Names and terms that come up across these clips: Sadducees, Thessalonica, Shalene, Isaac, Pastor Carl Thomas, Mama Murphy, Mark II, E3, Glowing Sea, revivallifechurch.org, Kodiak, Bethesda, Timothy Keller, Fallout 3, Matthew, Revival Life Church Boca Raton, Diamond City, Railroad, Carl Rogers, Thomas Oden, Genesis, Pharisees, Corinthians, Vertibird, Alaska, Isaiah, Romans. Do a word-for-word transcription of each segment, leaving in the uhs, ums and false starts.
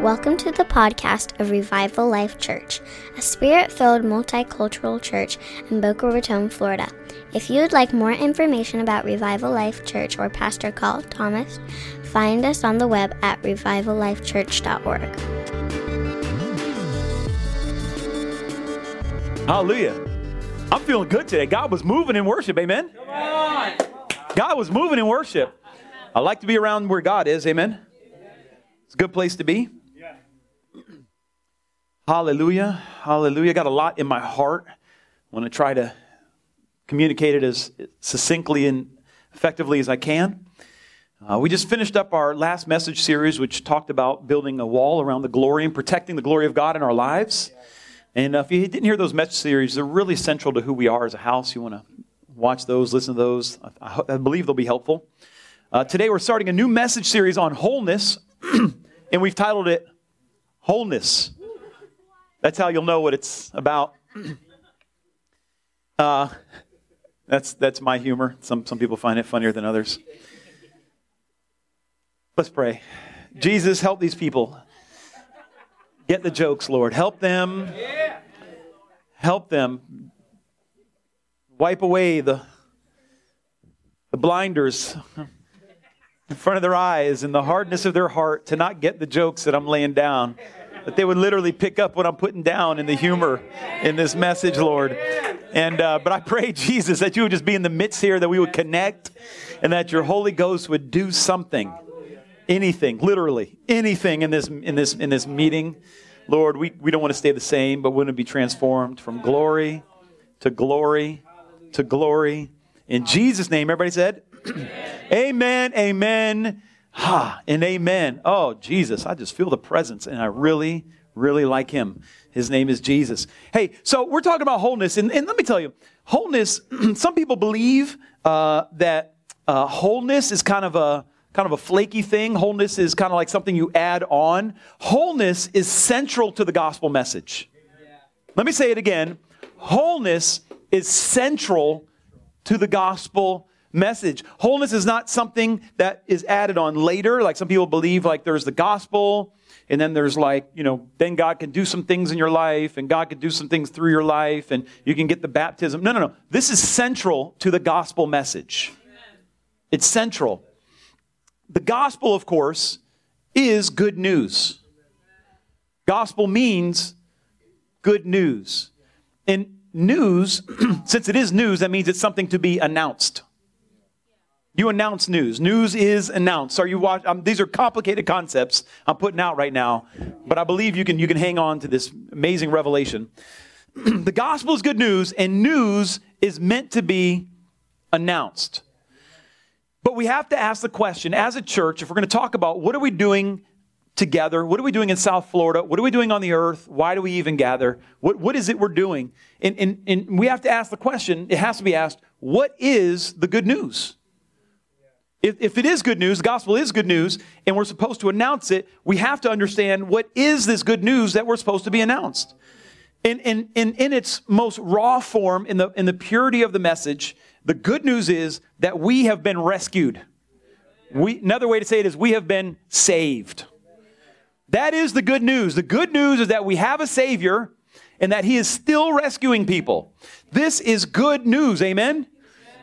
Welcome to the podcast of Revival Life Church, a spirit-filled multicultural church in Boca Raton, Florida. If you would like more information about Revival Life Church or Pastor Carl Thomas, find us on the web at revival life church dot org. Hallelujah. I'm feeling good today. God was moving in worship, amen? Come on. God was moving in worship. I like to be around where God is, amen? It's a good place to be. Hallelujah. Hallelujah. Got a lot in my heart. I want to try to communicate it as succinctly and effectively as I can. Uh, we just finished up our last message series, which talked about building a wall around the glory and protecting the glory of God in our lives. And uh, if you didn't hear those message series, they're really central to who we are as a house. You want to watch those, listen to those. I, I believe they'll be helpful. Uh, today we're starting a new message series on wholeness, and we've titled it Wholeness. That's how you'll know what it's about. Uh, that's that's my humor. Some some people find it funnier than others. Let's pray. Jesus, help these people. Get the jokes, Lord. Help them. Help them. Wipe away the the blinders in front of their eyes and the hardness of their heart to not get the jokes that I'm laying down. That they would literally pick up what I'm putting down in the humor in this message, Lord. And uh, but I pray, Jesus, that you would just be in the midst here, that we would connect, and that your Holy Ghost would do something, anything, literally anything in this in this in this meeting, Lord. We we don't want to stay the same, but we want to be transformed from glory to glory to glory. In Jesus' name, everybody said, "Amen, amen." Ha, and amen. Oh, Jesus, I just feel the presence, and I really, really like him. His name is Jesus. Hey, so we're talking about wholeness, and, and let me tell you, wholeness, some people believe uh, that uh, wholeness is kind of a kind of a flaky thing. Wholeness is kind of like something you add on. Wholeness is central to the gospel message. Yeah. Let me say it again. Wholeness is central to the gospel message. Message. Wholeness is not something that is added on later. Like some people believe, like there's the gospel, and then there's like, you know, then God can do some things in your life, and God can do some things through your life, and you can get the baptism. No, no, no. This is central to the gospel message. Amen. It's central. The gospel, of course, is good news. Gospel means good news. And news, since it is news, that means it's something to be announced. You announce news. News is announced. Are you watch? Um, these are complicated concepts I'm putting out right now, but I believe you can you can hang on to this amazing revelation. The gospel is good news, and news is meant to be announced. But we have to ask the question, as a church, if we're going to talk about what are we doing together, what are we doing in South Florida, what are we doing on the earth, why do we even gather, what what is it we're doing? And and, and we have to ask the question, it has to be asked, what is the good news? If, if it is good news, the gospel is good news, and we're supposed to announce it, we have to understand what is this good news that we're supposed to be announced. And in, in, in, in its most raw form, in the in the purity of the message, the good news is that we have been rescued. We, another way to say it is we have been saved. That is the good news. The good news is that we have a Savior and that he is still rescuing people. This is good news, amen?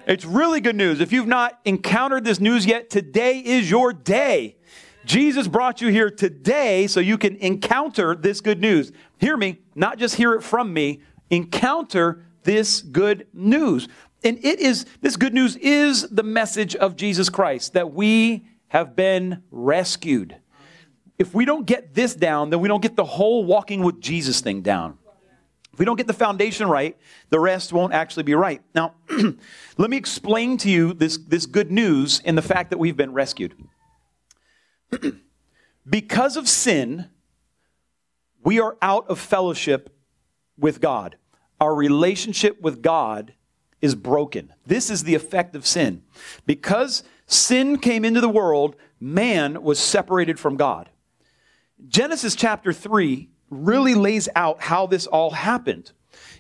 It's really good news. If you've not encountered this news yet, today is your day. Jesus brought you here today so you can encounter this good news. Hear me, not just hear it from me. Encounter this good news. And it is, this good news is the message of Jesus Christ, that we have been rescued. If we don't get this down, then we don't get the whole walking with Jesus thing down. If we don't get the foundation right, the rest won't actually be right. Now, let me explain to you this, this good news and the fact that we've been rescued. Because of sin, we are out of fellowship with God. Our relationship with God is broken. This is the effect of sin. Because sin came into the world, man was separated from God. Genesis chapter three really lays out how this all happened.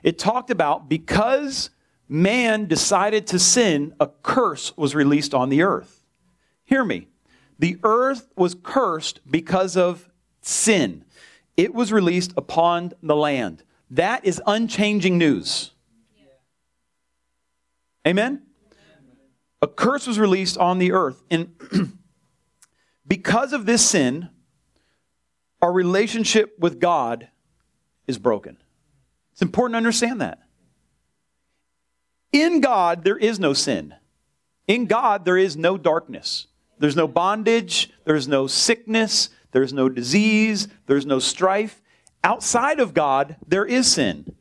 It talked about because man decided to sin, a curse was released on the earth. Hear me. The earth was cursed because of sin. It was released upon the land. That is unchanging news. Amen? A curse was released on the earth. And because of this sin, our relationship with God is broken. It's important to understand that. In God, there is no sin. In God, there is no darkness. There's no bondage. There's no sickness. There's no disease. There's no strife. Outside of God, there is sin.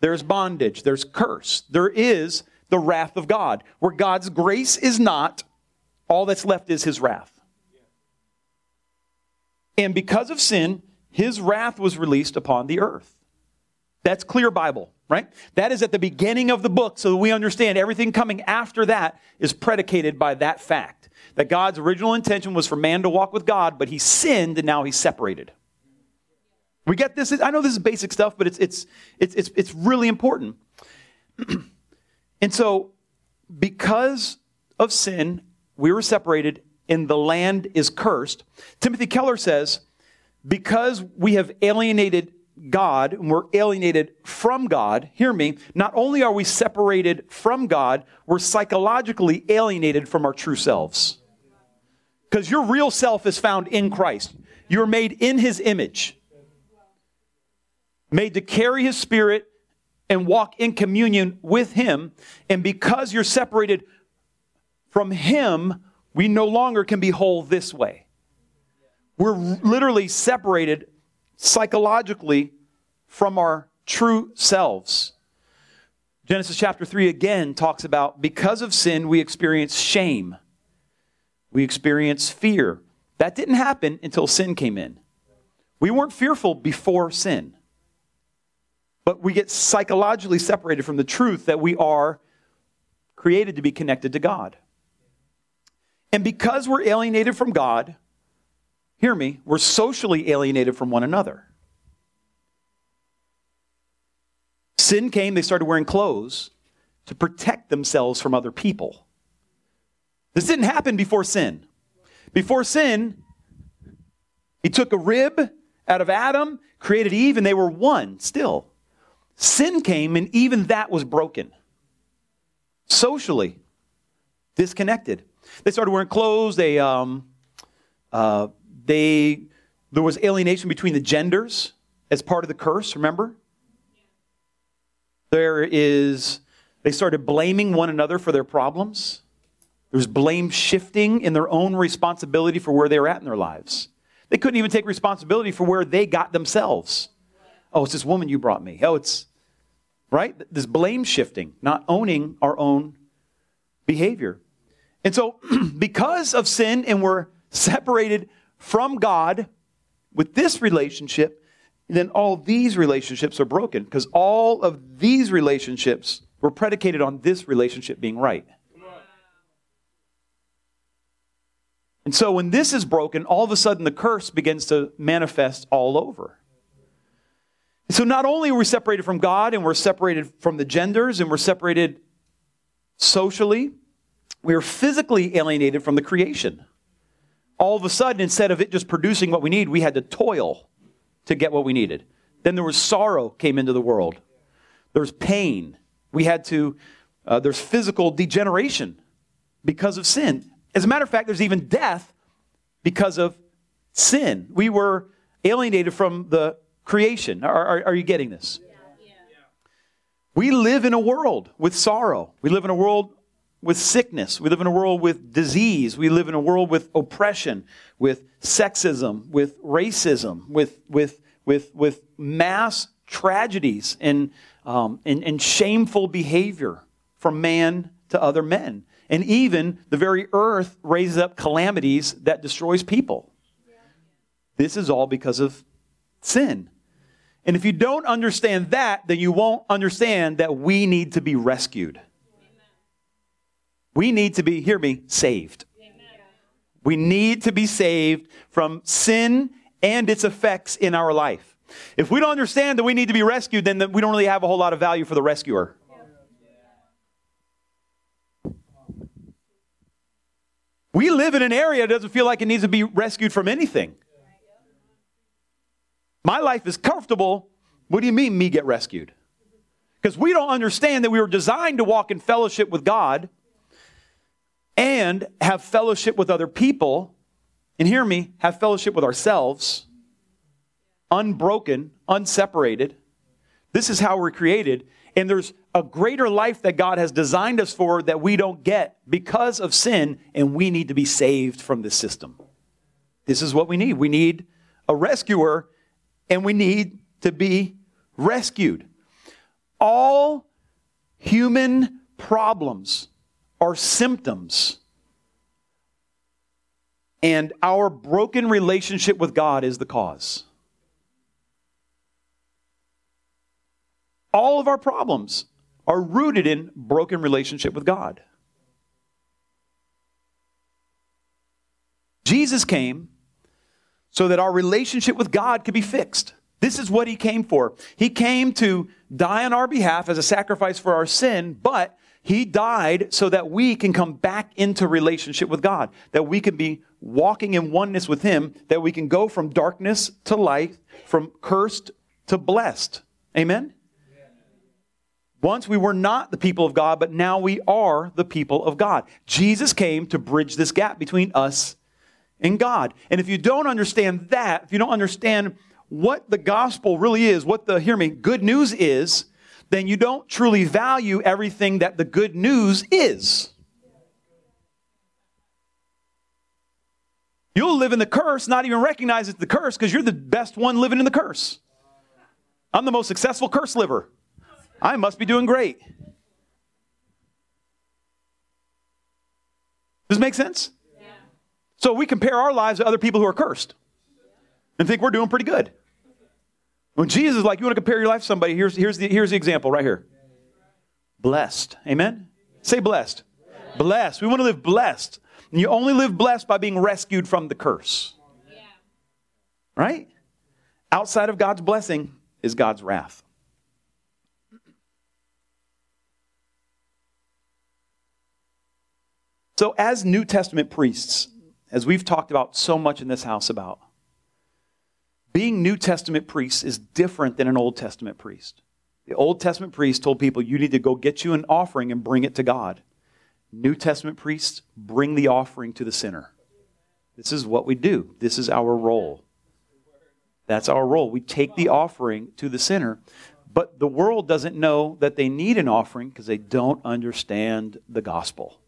There's bondage. There's curse. There is the wrath of God. Where God's grace is not, all that's left is his wrath. And because of sin, his wrath was released upon the earth. That's clear Bible, right? That is at the beginning of the book, so that we understand everything coming after that is predicated by that fact. That God's original intention was for man to walk with God, but he sinned and now he's separated. We get this. I know this is basic stuff, but it's it's it's it's, it's really important. And so, because of sin, we were separated and the land is cursed. Timothy Keller says, because we have alienated God and we're alienated from God, hear me, not only are we separated from God, we're psychologically alienated from our true selves. Because your real self is found in Christ. You're made in his image, made to carry his spirit and walk in communion with him. And because you're separated from him, we no longer can be whole this way. We're literally separated psychologically from our true selves. Genesis chapter three again talks about because of sin, we experience shame. We experience fear. That didn't happen until sin came in. We weren't fearful before sin. But we get psychologically separated from the truth that we are created to be connected to God. And because we're alienated from God, hear me, we're socially alienated from one another. Sin came, they started wearing clothes to protect themselves from other people. This didn't happen before sin. Before sin, he took a rib out of Adam, created Eve, and they were one still. Sin came, and even that was broken. Socially disconnected. They started wearing clothes. They, um, uh, they, there was alienation between the genders as part of the curse. Remember, there is. They started blaming one another for their problems. There was blame shifting in their own responsibility for where they were at in their lives. They couldn't even take responsibility for where they got themselves. Oh, it's this woman you brought me. Oh, it's right. This blame shifting, not owning our own behavior. And so because of sin and we're separated from God with this relationship, then all these relationships are broken because all of these relationships were predicated on this relationship being right. And so when this is broken, all of a sudden the curse begins to manifest all over. And so not only are we separated from God and we're separated from the genders and we're separated socially, we are physically alienated from the creation. All of a sudden, instead of it just producing what we need, we had to toil to get what we needed. Then there was sorrow came into the world. There's pain. We had to, uh, there's physical degeneration because of sin. As a matter of fact, there's even death because of sin. We were alienated from the creation. Are, are, are you getting this? Yeah. Yeah. We live in a world with sorrow. We live in a world with sickness. We live in a world with disease. We live in a world with oppression, with sexism, with racism, with with with with mass tragedies and um, and, and shameful behavior from man to other men. And even the very earth raises up calamities that destroys people. This is all because of sin. And if you don't understand that, then you won't understand that we need to be rescued. We need to be, hear me, saved. Amen. We need to be saved from sin and its effects in our life. If we don't understand that we need to be rescued, then we don't really have a whole lot of value for the rescuer. Yeah. We live in an area that doesn't feel like it needs to be rescued from anything. My life is comfortable. What do you mean me get rescued? Because we don't understand that we were designed to walk in fellowship with God and have fellowship with other people. And hear me, have fellowship with ourselves. Unbroken, unseparated. This is how we're created. And there's a greater life that God has designed us for that we don't get because of sin, and we need to be saved from this system. This is what we need. We need a rescuer, and we need to be rescued. All human problems are symptoms, and our broken relationship with God is the cause. All of our problems are rooted in broken relationship with God. Jesus came so that our relationship with God could be fixed. This is what he came for. He came to die on our behalf as a sacrifice for our sin, but he died so that we can come back into relationship with God, that we can be walking in oneness with him, that we can go from darkness to light, from cursed to blessed. Amen? Once we were not the people of God, but now we are the people of God. Jesus came to bridge this gap between us and God. And if you don't understand that, if you don't understand what the gospel really is, what the, hear me, good news is, then you don't truly value everything that the good news is. You'll live in the curse, not even recognize it's the curse, because you're the best one living in the curse. I'm the most successful curse liver. I must be doing great. Does this make sense? Yeah. So we compare our lives to other people who are cursed and think we're doing pretty good. When Jesus is like, you want to compare your life to somebody, here's, here's, the, here's the example right here. Blessed. Amen? Say blessed. Blessed. Blessed. We want to live blessed. And you only live blessed by being rescued from the curse. Yeah. Right? Outside of God's blessing is God's wrath. So as New Testament priests, as we've talked about so much in this house about, being New Testament priests is different than an Old Testament priest. The Old Testament priest told people, you need to go get you an offering and bring it to God. New Testament priests bring the offering to the sinner. This is what we do. This is our role. That's our role. We take the offering to the sinner. But the world doesn't know that they need an offering because they don't understand the gospel.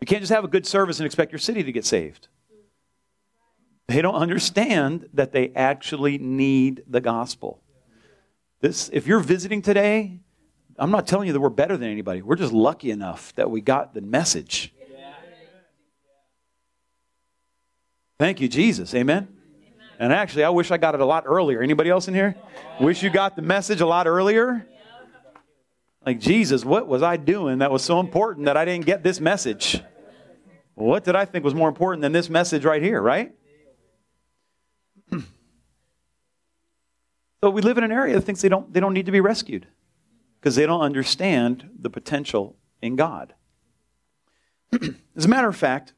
You can't just have a good service and expect your city to get saved. They don't understand that they actually need the gospel. This, if you're visiting today, I'm not telling you that we're better than anybody. We're just lucky enough that we got the message. Thank you, Jesus. Amen? And actually, I wish I got it a lot earlier. Anybody else in here? Wish you got the message a lot earlier? Like, Jesus, what was I doing that was so important that I didn't get this message? What did I think was more important than this message right here, right? So we live in an area that thinks they don't, they don't need to be rescued because they don't understand the potential in God. As a matter of fact,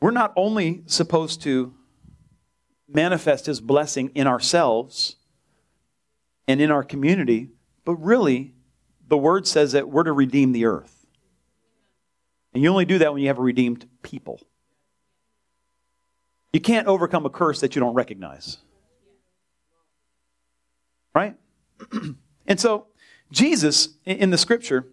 we're not only supposed to manifest his blessing in ourselves and in our community, but really, the word says that we're to redeem the earth. And you only do that when you have a redeemed people. You can't overcome a curse that you don't recognize. Right? And so, Jesus, in the scripture,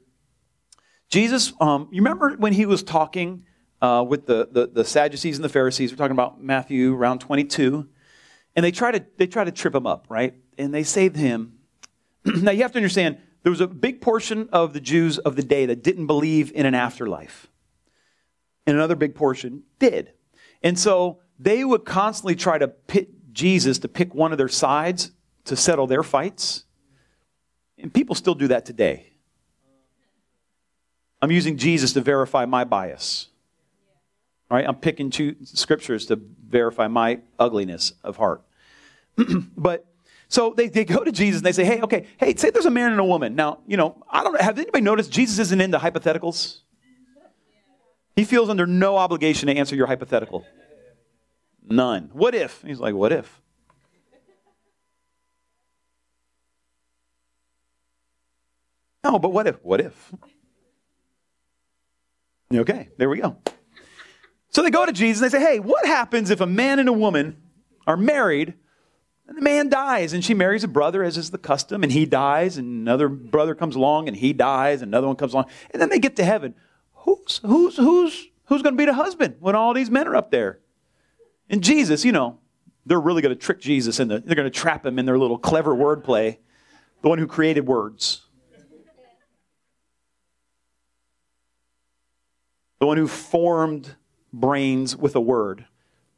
Jesus, um, you remember when he was talking uh, with the, the, the Sadducees and the Pharisees, we're talking about Matthew around twenty-two, and they try to they try to trip him up, right? And they say to him, now, you have to understand, there was a big portion of the Jews of the day that didn't believe in an afterlife. And another big portion did. And so they would constantly try to pit Jesus to pick one of their sides to settle their fights. And people still do that today. I'm using Jesus to verify my bias. All right? I'm picking two scriptures to verify my ugliness of heart. But So they, they go to Jesus and they say, hey, okay, hey, say there's a man and a woman. Now, you know, I don't have anybody noticed Jesus isn't into hypotheticals? He feels under no obligation to answer your hypothetical. None. What if? He's like, what if? No, but what if? What if? Okay, there we go. So they go to Jesus and they say, hey, what happens if a man and a woman are married and the man dies and she marries a brother, as is the custom, and he dies and another brother comes along and he dies and another one comes along, and then they get to heaven. Who's who's who's who's going to be the husband when all these men are up there? And Jesus, you know, they're really going to trick Jesus and the, they're going to trap him in their little clever wordplay, the one who created words. The one who formed brains with a word.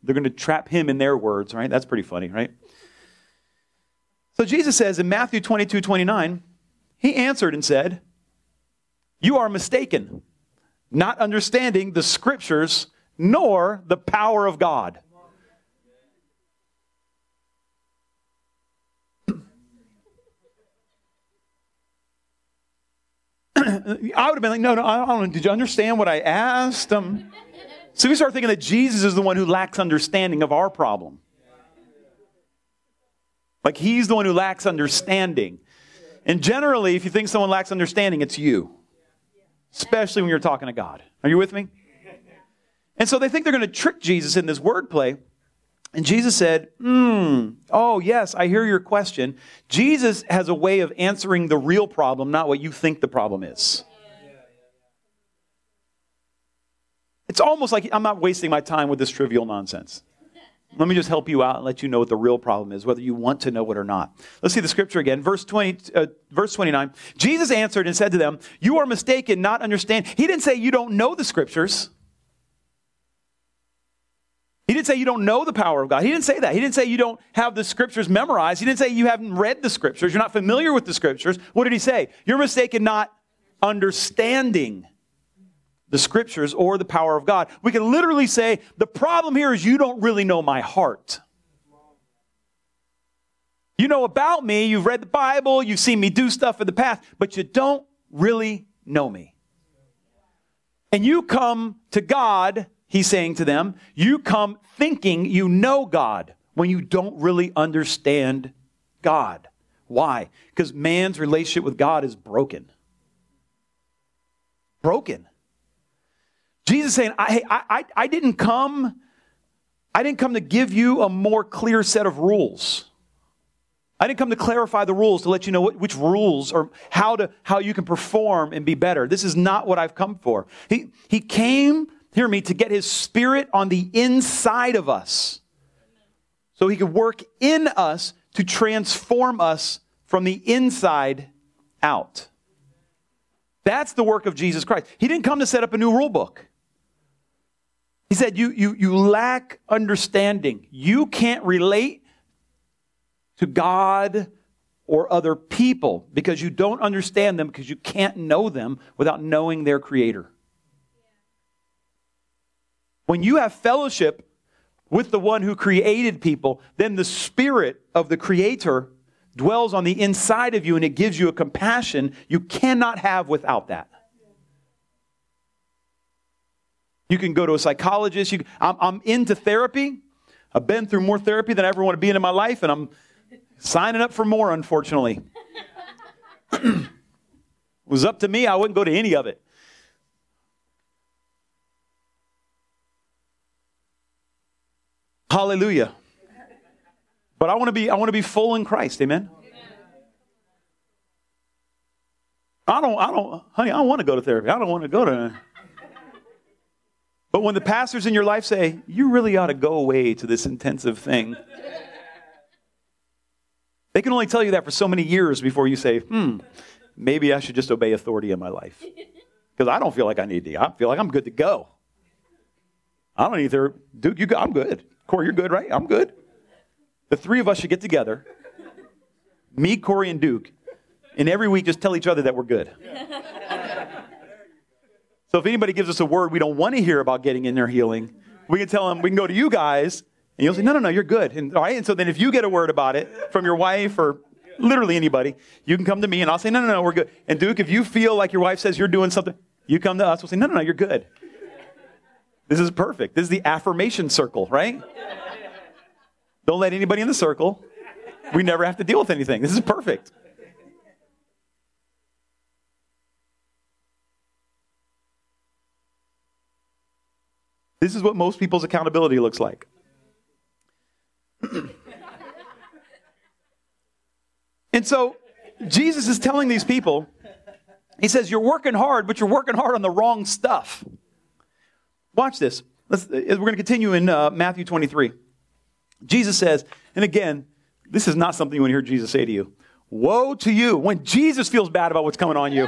They're going to trap him in their words, right? That's pretty funny, right? So Jesus says in Matthew twenty-two twenty-nine, he answered and said, you are mistaken, not understanding the scriptures nor the power of God. I would have been like, no, no, I don't know. Did you understand what I asked? Um, so we start thinking that Jesus is the one who lacks understanding of our problem. Like he's the one who lacks understanding. And generally, if you think someone lacks understanding, it's you. Especially when you're talking to God. Are you with me? And so they think they're going to trick Jesus in this wordplay. And Jesus said, hmm, oh, yes, I hear your question. Jesus has a way of answering the real problem, not what you think the problem is. It's almost like I'm not wasting my time with this trivial nonsense. Let me just help you out and let you know what the real problem is, whether you want to know it or not. Let's see the scripture again. Verse twenty, uh, verse twenty-nine. Jesus answered and said to them, you are mistaken, not understand. He didn't say you don't know the scriptures. He didn't say you don't know the power of God. He didn't say that. He didn't say you don't have the scriptures memorized. He didn't say you haven't read the scriptures. You're not familiar with the scriptures. What did he say? You're mistaken not understanding the scriptures or the power of God. We can literally say the problem here is you don't really know my heart. You know about me. You've read the Bible. You've seen me do stuff in the past, but you don't really know me. And you come to God, he's saying to them, you come thinking you know God when you don't really understand God. Why? Because man's relationship with God is broken. Broken. Jesus is saying, I, I, I didn't come, I didn't come to give you a more clear set of rules. I didn't come to clarify the rules to let you know what, which rules or how to how you can perform and be better. This is not what I've come for. He he came. Hear me, to get his spirit on the inside of us so he could work in us to transform us from the inside out. That's the work of Jesus Christ. He didn't come to set up a new rule book. He said, you, you, you lack understanding. You can't relate to God or other people because you don't understand them, because you can't know them without knowing their creator. When you have fellowship with the one who created people, then the spirit of the creator dwells on the inside of you, and it gives you a compassion you cannot have without that. You can go to a psychologist. You can, I'm, I'm into therapy. I've been through more therapy than I ever want to be in in my life, and I'm signing up for more, unfortunately. It was up to me, I wouldn't go to any of it. Hallelujah. But I want to be I want to be full in Christ, amen? Amen. I don't I don't honey, I don't want to go to therapy. I don't want to go to But when the pastors in your life say, "You really ought to go away to this intensive thing." They can only tell you that for so many years before you say, "Hmm, maybe I should just obey authority in my life." Cuz I don't feel like I need to. I feel like I'm good to go. I don't need therapy. Dude, you go, I'm good. Corey, you're good, right? I'm good. The three of us should get together, me, Corey, and Duke, and every week just tell each other that we're good. So if anybody gives us a word we don't want to hear about getting in their healing, we can tell them, we can go to you guys, and you'll say, no, no, no, you're good. And, all right? And so then if you get a word about it from your wife or literally anybody, you can come to me, and I'll say, no, no, no, we're good. And Duke, if you feel like your wife says you're doing something, you come to us, we'll say, no, no, no, you're good. This is perfect. This is the affirmation circle, right? Don't let anybody in the circle. We never have to deal with anything. This is perfect. This is what most people's accountability looks like. And so Jesus is telling these people, he says, you're working hard, but you're working hard on the wrong stuff. Watch this. Let's, we're going to continue in uh, Matthew twenty-three. Jesus says, and again, this is not something you want to hear Jesus say to you. Woe to you when Jesus feels bad about what's coming on you.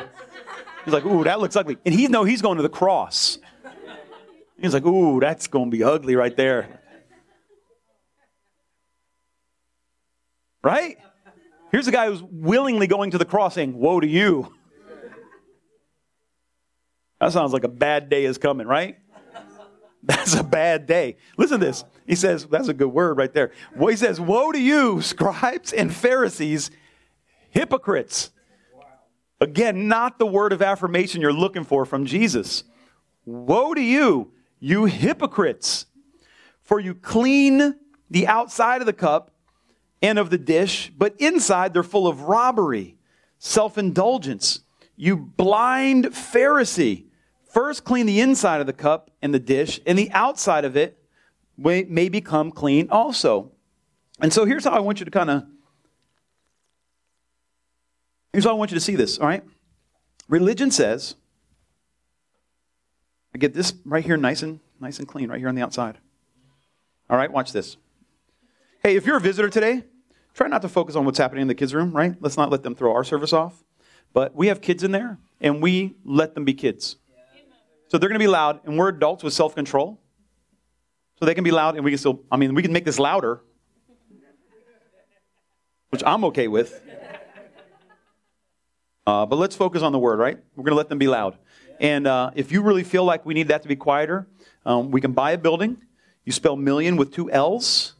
He's like, ooh, that looks ugly. And he knows he's going to the cross. He's like, ooh, that's going to be ugly right there. Right? Here's a guy who's willingly going to the cross saying, woe to you. That sounds like a bad day is coming, right? That's a bad day. Listen to this. He says, that's a good word right there. Well, he says, woe to you, scribes and Pharisees, hypocrites. Again, not the word of affirmation you're looking for from Jesus. Woe to you, you hypocrites, for you clean the outside of the cup and of the dish, but inside they're full of robbery, self-indulgence. You blind Pharisee, first clean the inside of the cup and the dish, and the outside of it may become clean also. And so here's how I want you to kind of, here's how I want you to see this, all right? Religion says, I get this right here nice and nice and clean right here on the outside. All right, watch this. Hey, if you're a visitor today, try not to focus on what's happening in the kids' room, right? Let's not let them throw our service off. But we have kids in there, and we let them be kids. So they're going to be loud, and we're adults with self-control. So they can be loud, and we can still, I mean, we can make this louder, which I'm okay with. Uh, but let's focus on the word, right? We're going to let them be loud. And uh, if you really feel like we need that to be quieter, um, we can buy a building. You spell million with two L's.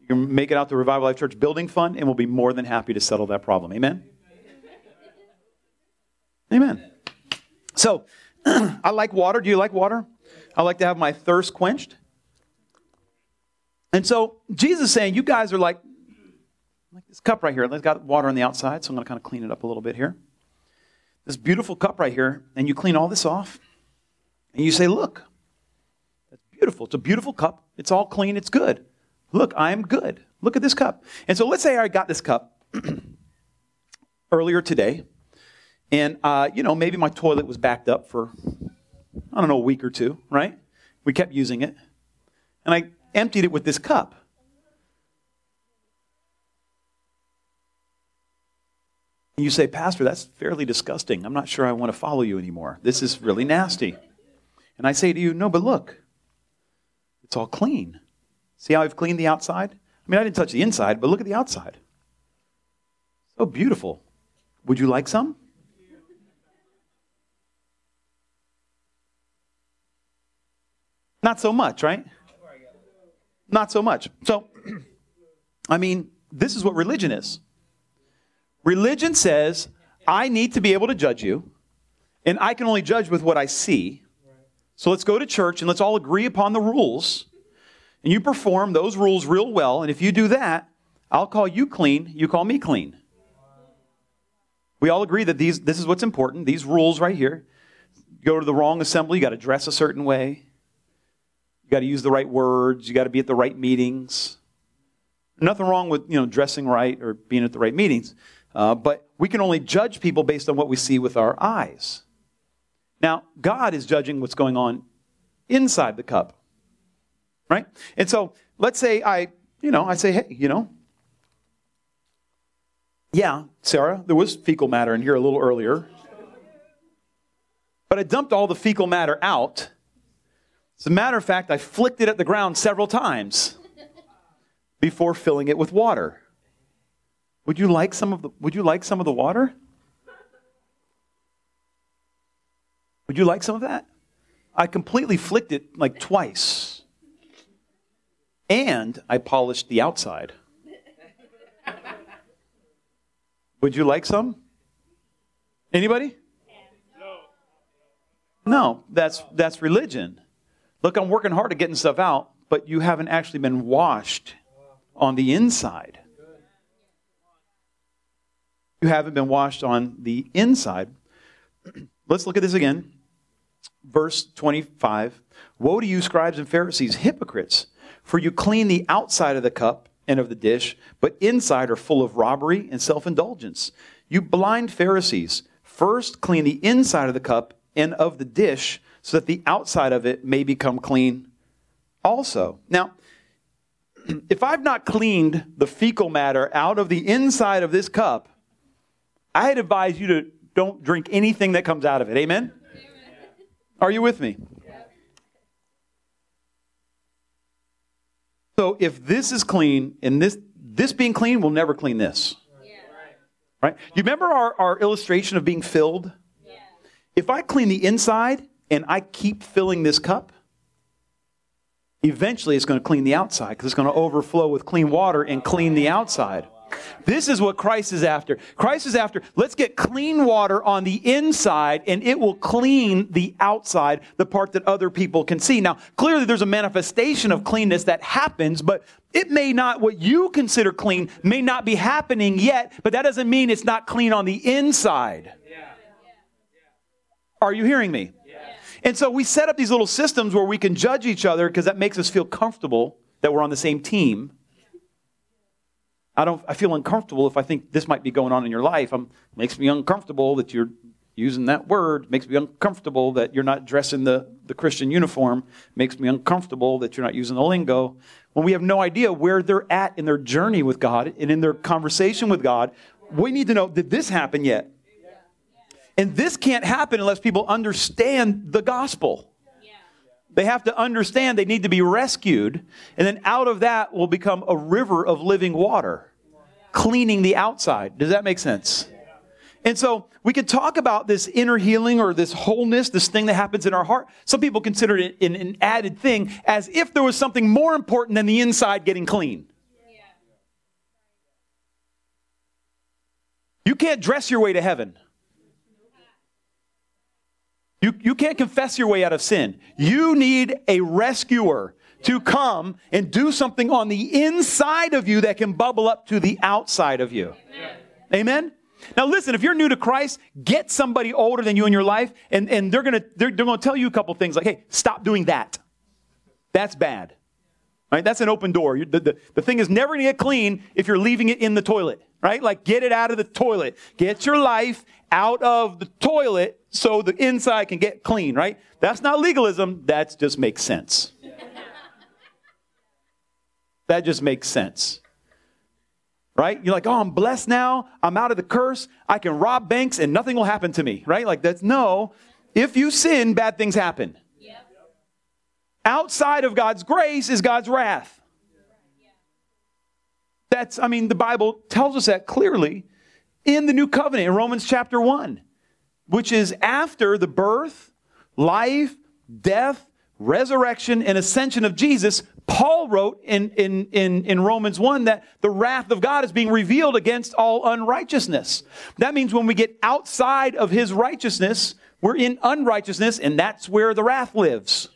You can make it out to Revival Life Church Building Fund, and we'll be more than happy to settle that problem. Amen? Amen. So, I like water. Do you like water? I like to have my thirst quenched. And so, Jesus is saying, you guys are like, like this cup right here. It's got water on the outside, so I'm going to kind of clean it up a little bit here. This beautiful cup right here, and you clean all this off, and you say, look, that's beautiful. It's a beautiful cup. It's all clean. It's good. Look, I'm good. Look at this cup. And so, let's say I got this cup earlier today. And, uh, you know, maybe my toilet was backed up for, I don't know, a week or two, right? We kept using it. And I emptied it with this cup. And you say, Pastor, that's fairly disgusting. I'm not sure I want to follow you anymore. This is really nasty. And I say to you, no, but look, it's all clean. See how I've cleaned the outside? I mean, I didn't touch the inside, but look at the outside. So beautiful. Would you like some? Not so much, right? Not so much. So, I mean, this is what religion is. Religion says, I need to be able to judge you, and I can only judge with what I see. So let's go to church, and let's all agree upon the rules, and you perform those rules real well, and if you do that, I'll call you clean, you call me clean. We all agree that these this is what's important, these rules right here. You go to the wrong assembly, you got to dress a certain way. You got to use the right words. You got to be at the right meetings. Nothing wrong with, you know, dressing right or being at the right meetings. Uh, but we can only judge people based on what we see with our eyes. Now, God is judging what's going on inside the cup, right? And so let's say I, you know, I say, hey, you know, yeah, Sarah, there was fecal matter in here a little earlier. But I dumped all the fecal matter out. As a matter of fact, I flicked it at the ground several times before filling it with water. Would you like some of the would you like some of the water? Would you like some of that? I completely flicked it like twice. And I polished the outside. Would you like some? Anybody? No. No, that's that's religion. Look, I'm working hard at getting stuff out, but you haven't actually been washed on the inside. You haven't been washed on the inside. Let's look at this again. Verse twenty-five. Woe to you, scribes and Pharisees, hypocrites, for you clean the outside of the cup and of the dish, but inside are full of robbery and self-indulgence. You blind Pharisees, first clean the inside of the cup and of the dish, so that the outside of it may become clean also. Now, if I've not cleaned the fecal matter out of the inside of this cup, I'd advise you to don't drink anything that comes out of it. Amen? Amen. Are you with me? Yeah. So if this is clean, and this this being clean will never clean this. Yeah. Right? You remember our, our illustration of being filled? Yeah. If I clean the inside and I keep filling this cup, eventually it's going to clean the outside, because it's going to overflow with clean water and clean the outside. This is what Christ is after. Christ is after, let's get clean water on the inside, and it will clean the outside, the part that other people can see. Now, clearly there's a manifestation of cleanness that happens, but it may not, what you consider clean, may not be happening yet, but that doesn't mean it's not clean on the inside. Yeah. Are you hearing me? Yeah. And so we set up these little systems where we can judge each other, because that makes us feel comfortable that we're on the same team. I don't. I feel uncomfortable if I think this might be going on in your life. It makes me uncomfortable that you're using that word. It makes me uncomfortable that you're not dressing the, the Christian uniform. It makes me uncomfortable that you're not using the lingo. When we have no idea where they're at in their journey with God and in their conversation with God, we need to know, did this happen yet? And this can't happen unless people understand the gospel. They have to understand they need to be rescued. And then out of that will become a river of living water, cleaning the outside. Does that make sense? And so we could talk about this inner healing or this wholeness, this thing that happens in our heart. Some people consider it an, an added thing, as if there was something more important than the inside getting clean. You can't dress your way to heaven. You you can't confess your way out of sin. You need a rescuer to come and do something on the inside of you that can bubble up to the outside of you. Amen. Amen? Now listen, if you're new to Christ, get somebody older than you in your life, and, and they're gonna they're, they're gonna tell you a couple things like, hey, stop doing that. That's bad. Right? That's an open door. You're, the, the, the thing is never gonna get clean if you're leaving it in the toilet. Right? Like, get it out of the toilet. Get your life out of the toilet so the inside can get clean, right? That's not legalism. That just makes sense. That just makes sense. Right? You're like, oh, I'm blessed now. I'm out of the curse. I can rob banks and nothing will happen to me, right? Like, that's no. If you sin, bad things happen. Yep. Outside of God's grace is God's wrath. That's, I mean, the Bible tells us that clearly in the New Covenant, in Romans chapter one, which is after the birth, life, death, resurrection, and ascension of Jesus. Paul wrote in, in, in, in Romans one that the wrath of God is being revealed against all unrighteousness. That means when we get outside of his righteousness, we're in unrighteousness, and that's where the wrath lives.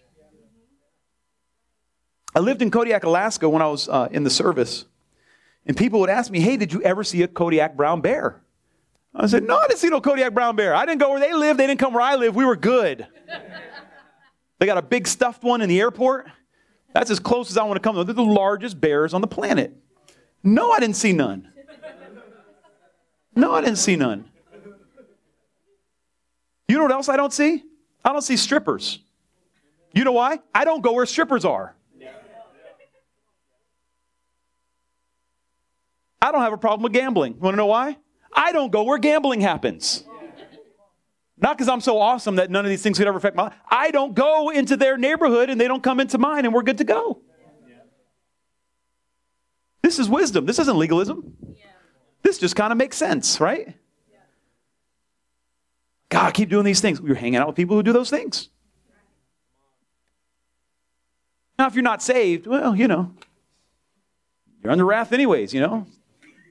I lived in Kodiak, Alaska when I was uh, in the service. And people would ask me, hey, did you ever see a Kodiak brown bear? I said, no, I didn't see no Kodiak brown bear. I didn't go where they live. They didn't come where I live. We were good. They got a big stuffed one in the airport. That's as close as I want to come. They're the largest bears on the planet. No, I didn't see none. No, I didn't see none. You know what else I don't see? I don't see strippers. You know why? I don't go where strippers are. I don't have a problem with gambling. You want to know why? I don't go where gambling happens. Not because I'm so awesome that none of these things could ever affect my life. I don't go into their neighborhood, and they don't come into mine, and we're good to go. This is wisdom. This isn't legalism. This just kind of makes sense, right? God, I keep doing these things. You're hanging out with people who do those things. Now, if you're not saved, well, you know, you're under wrath anyways, you know.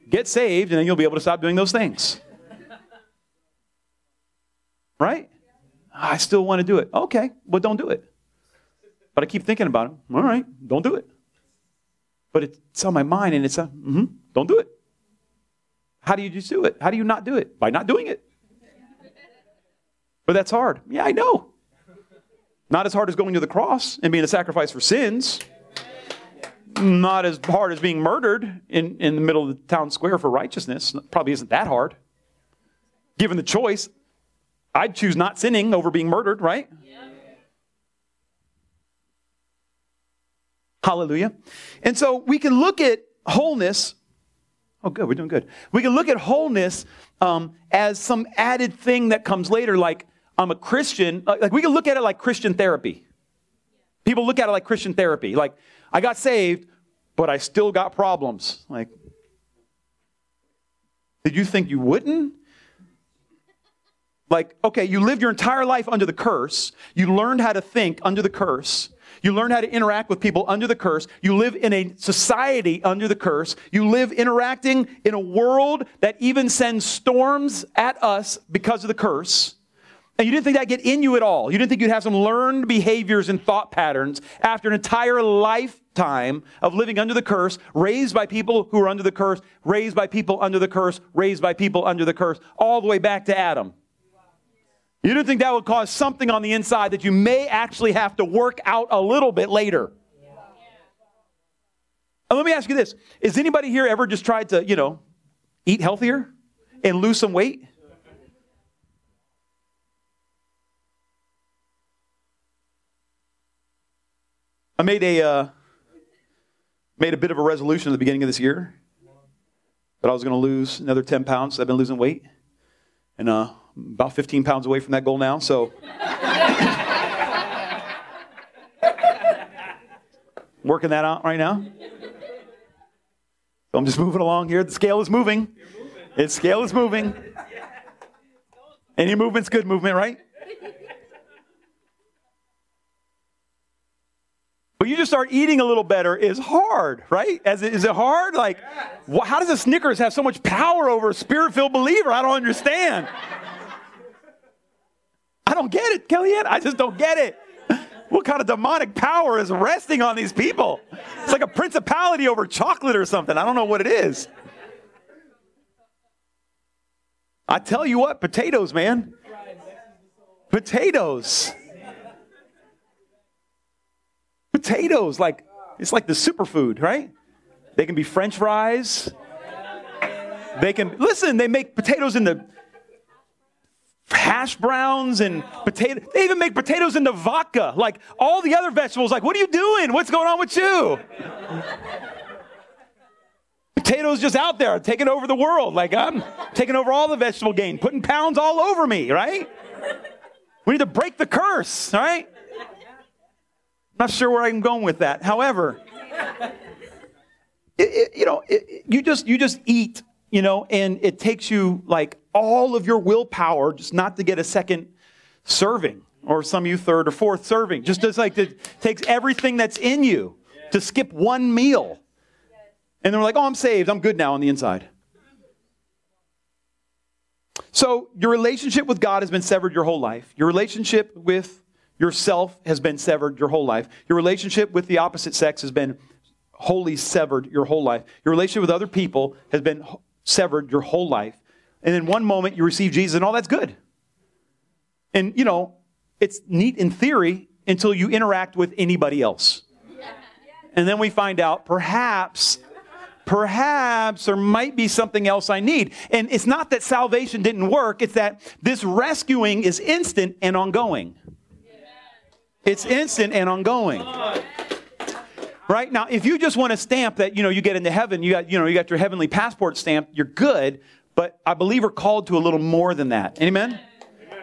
Get saved, and then you'll be able to stop doing those things. Right? I still want to do it. Okay, but don't do it. But I keep thinking about him. All right, don't do it. But it's on my mind, and it's a, mm-hmm, don't do it. How do you just do it? How do you not do it? By not doing it. But that's hard. Yeah, I know. Not as hard as going to the cross and being a sacrifice for sins. Not as hard as being murdered in, in the middle of the town square for righteousness. Probably isn't that hard. Given the choice, I'd choose not sinning over being murdered, right? Yeah. Hallelujah. And so we can look at wholeness. Oh, good. We're doing good. We can look at wholeness um, as some added thing that comes later, like I'm a Christian. Like, like we can look at it like Christian therapy. People look at it like Christian therapy. Like, I got saved, but I still got problems. Like, did you think you wouldn't? Like, okay, you lived your entire life under the curse. You learned how to think under the curse. You learn how to interact with people under the curse. You live in a society under the curse. You live interacting in a world that even sends storms at us because of the curse. And you didn't think that'd get in you at all. You didn't think you'd have some learned behaviors and thought patterns after an entire lifetime of living under the curse, raised by people who are under the curse, raised by people under the curse, raised by people under the curse, all the way back to Adam. You didn't think that would cause something on the inside that you may actually have to work out a little bit later. Yeah. And let me ask you this. Has anybody here ever just tried to, you know, eat healthier and lose some weight? I made a, uh, made a bit of a resolution at the beginning of this year that I was going to lose another ten pounds. I've been losing weight. And, uh, about fifteen pounds away from that goal now, so working that out right now. So I'm just moving along here. The scale is moving. moving. Its scale is moving. Any movement's good movement, right? But you just start eating a little better is hard, right? As it, is it hard? Like, wh- how does a Snickers have so much power over a spirit-filled believer? I don't understand. I don't get it, Kellyanne. I just don't get it. What kind of demonic power is resting on these people? It's like a principality over chocolate or something. I don't know what it is. I tell you what, potatoes, man. Potatoes. Potatoes, like, it's like the superfood, right? They can be French fries. They can, listen, they make potatoes in the hash browns and potato. They even make potatoes into vodka. Like all the other vegetables. Like, what are you doing? What's going on with you? Potatoes just out there taking over the world. Like I'm taking over all the vegetable gain, putting pounds all over me, right? We need to break the curse, right? Not sure where I'm going with that. However, it, it, you know, it, it, you just you just eat, you know, and it takes you like all of your willpower just not to get a second serving, or some of you third or fourth serving. Just as like it takes everything that's in you to skip one meal. And they're like, oh, I'm saved. I'm good now on the inside. So your relationship with God has been severed your whole life. Your relationship with yourself has been severed your whole life. Your relationship with the opposite sex has been wholly severed your whole life. Your relationship with other people has been severed your whole life. And in one moment you receive Jesus and all that's good. And, you know, it's neat in theory until you interact with anybody else. And then we find out perhaps, perhaps there might be something else I need. And it's not that salvation didn't work. It's that this rescuing is instant and ongoing. It's instant and ongoing. Right? Now, if you just want to stamp that, you know, you get into heaven, you got, you know, you got your heavenly passport stamp, you're good. But I believe we're called to a little more than that. Amen?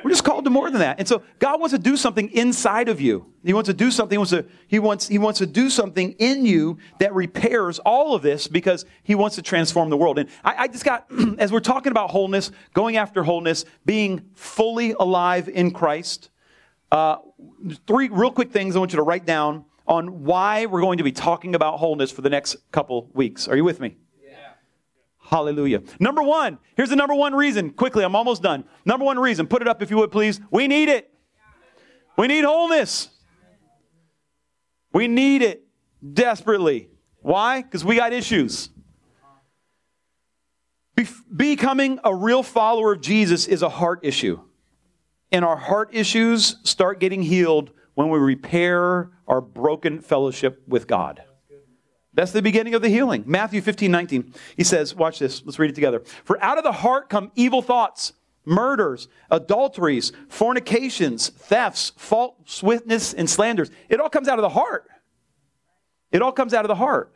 We're just called to more than that. And so God wants to do something inside of you. He wants to do something. He wants to, he wants, he wants to do something in you that repairs all of this because he wants to transform the world. And I, I just got, as we're talking about wholeness, going after wholeness, being fully alive in Christ, uh, three real quick things I want you to write down on why we're going to be talking about wholeness for the next couple weeks. Are you with me? Hallelujah. Number one, here's the number one reason. Quickly, I'm almost done. Number one reason, put it up if you would, please. We need it. We need wholeness. We need it desperately. Why? Because we got issues. Bef- becoming a real follower of Jesus is a heart issue. And our heart issues start getting healed when we repair our broken fellowship with God. That's the beginning of the healing. Matthew fifteen nineteen. He says, watch this. Let's read it together. For out of the heart come evil thoughts, murders, adulteries, fornications, thefts, false witness, and slanders. It all comes out of the heart. It all comes out of the heart.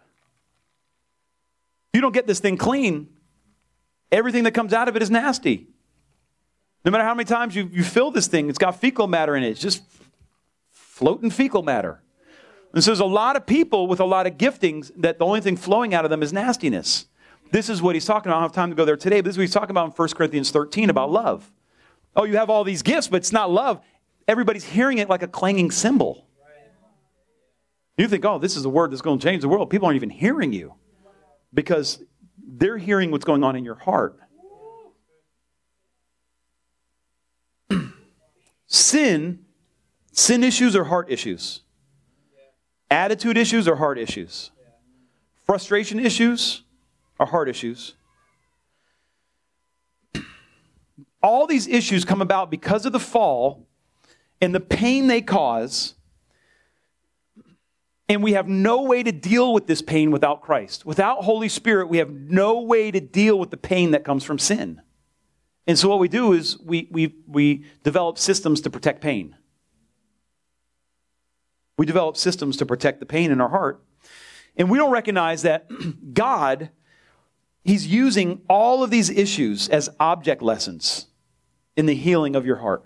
If you don't get this thing clean, everything that comes out of it is nasty. No matter how many times you, you fill this thing, it's got fecal matter in it. It's just floating fecal matter. And so there's a lot of people with a lot of giftings that the only thing flowing out of them is nastiness. This is what he's talking about. I don't have time to go there today, but this is what he's talking about in First Corinthians thirteen about love. Oh, you have all these gifts, but it's not love. Everybody's hearing it like a clanging cymbal. You think, oh, this is a word that's going to change the world. People aren't even hearing you because they're hearing what's going on in your heart. Sin, sin issues are heart issues. Attitude issues are heart issues. Frustration issues are heart issues. All these issues come about because of the fall and the pain they cause, and we have no way to deal with this pain without Christ. Without Holy Spirit, we have no way to deal with the pain that comes from sin. And so what we do is we we we develop systems to protect pain. We develop systems to protect the pain in our heart. And we don't recognize that God, he's using all of these issues as object lessons in the healing of your heart.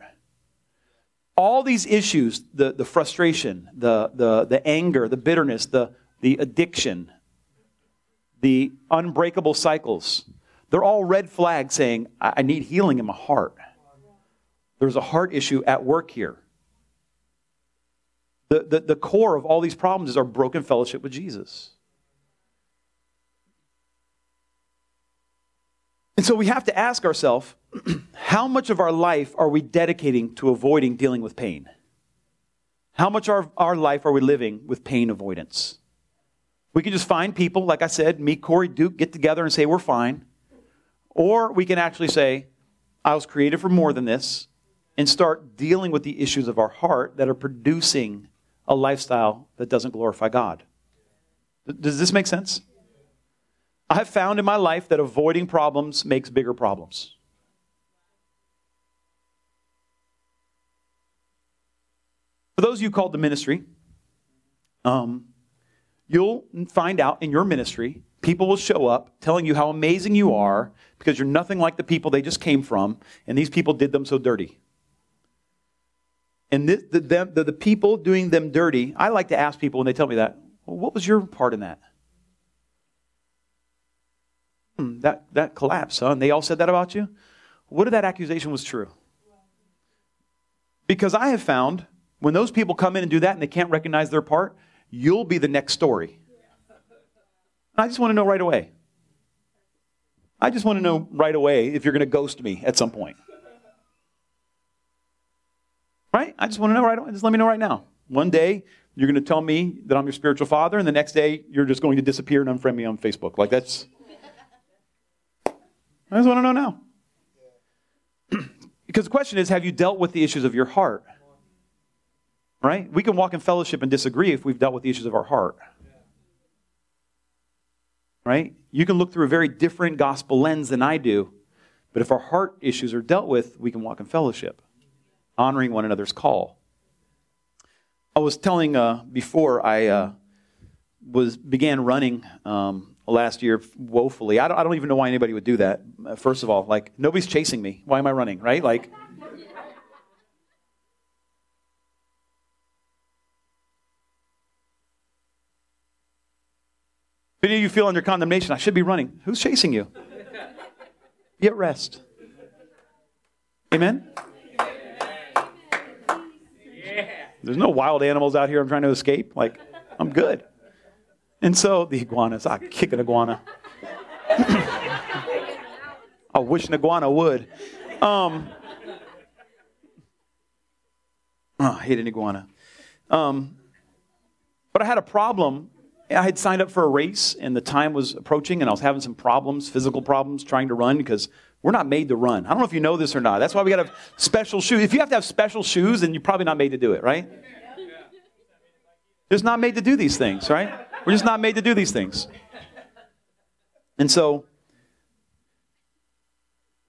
All these issues, the, the frustration, the, the, the anger, the bitterness, the, the addiction, the unbreakable cycles, they're all red flags saying, I need healing in my heart. There's a heart issue at work here. The, the, the core of all these problems is our broken fellowship with Jesus. And so we have to ask ourselves, how much of our life are we dedicating to avoiding dealing with pain? How much of our life are we living with pain avoidance? We can just find people, like I said, me, Corey, Duke, get together and say, we're fine. Or we can actually say, I was created for more than this, and start dealing with the issues of our heart that are producing a lifestyle that doesn't glorify God. Does this make sense? I've found in my life that avoiding problems makes bigger problems. For those of you called to ministry, um, you'll find out in your ministry, people will show up telling you how amazing you are because you're nothing like the people they just came from, and these people did them so dirty. And this, the, them, the, the people doing them dirty, I like to ask people when they tell me that, well, what was your part in that? Hmm, that, that collapse, huh? And they all said that about you? What if that accusation was true? Because I have found when those people come in and do that and they can't recognize their part, you'll be the next story. I just want to know right away. I just want to know right away if you're going to ghost me at some point. Right? I just want to know right away. Just let me know right now. One day, you're going to tell me that I'm your spiritual father, and the next day, you're just going to disappear and unfriend me on Facebook. Like, that's... I just want to know now. Because the question is, have you dealt with the issues of your heart? Right? We can walk in fellowship and disagree if we've dealt with the issues of our heart. Right? You can look through a very different gospel lens than I do, but if our heart issues are dealt with, we can walk in fellowship, honoring one another's call. I was telling uh, before I uh, was began running um, last year woefully. I don't, I don't even know why anybody would do that. First of all, like, nobody's chasing me. Why am I running, right? Like, if any of you feel under condemnation, I should be running. Who's chasing you? Be at rest. Amen? There's no wild animals out here I'm trying to escape. Like, I'm good. And so the iguanas, I kick an iguana. I wish an iguana would. Um, oh, I hate an iguana. Um, But I had a problem. I had signed up for a race, and the time was approaching, and I was having some problems, physical problems, trying to run, because we're not made to run. I don't know if you know this or not. That's why we got to have special shoes. If you have to have special shoes, then you're probably not made to do it, right? Just not made to do these things, right? We're just not made to do these things. And so,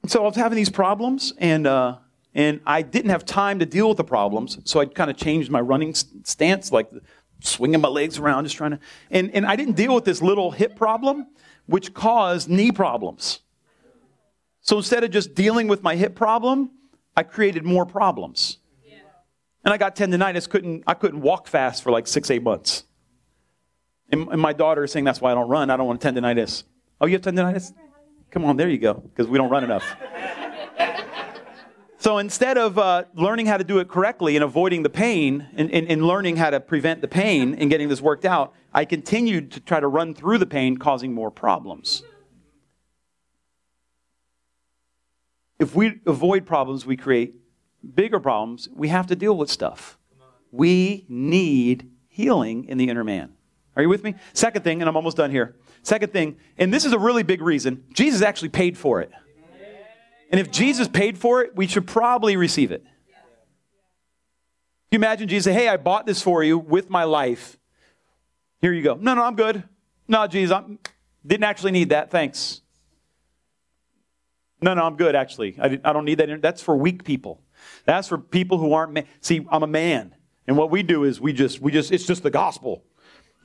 so I was having these problems, and uh, and I didn't have time to deal with the problems, so I kind of changed my running stance, like swinging my legs around, just trying to... And, and I didn't deal with this little hip problem, which caused knee problems. So instead of just dealing with my hip problem, I created more problems. Yeah. And I got tendonitis. Couldn't, I couldn't walk fast for like six, eight months. And, and my daughter is saying, that's why I don't run. I don't want tendonitis. Oh, you have tendonitis? Come on, there you go, because we don't run enough. So instead of uh, learning how to do it correctly and avoiding the pain and, and, and learning how to prevent the pain and getting this worked out, I continued to try to run through the pain, causing more problems. If we avoid problems, we create bigger problems. We have to deal with stuff. We need healing in the inner man. Are you with me? Second thing, and I'm almost done here. Second thing, and this is a really big reason, Jesus actually paid for it. And if Jesus paid for it, we should probably receive it. You imagine Jesus say, hey, I bought this for you with my life. Here you go. No, no, I'm good. No, Jesus, I didn't actually need that. Thanks. No, no, I'm good, actually. I, I don't need that. That's for weak people. That's for people who aren't man. See, I'm a man. And what we do is we just, we just, it's just the gospel.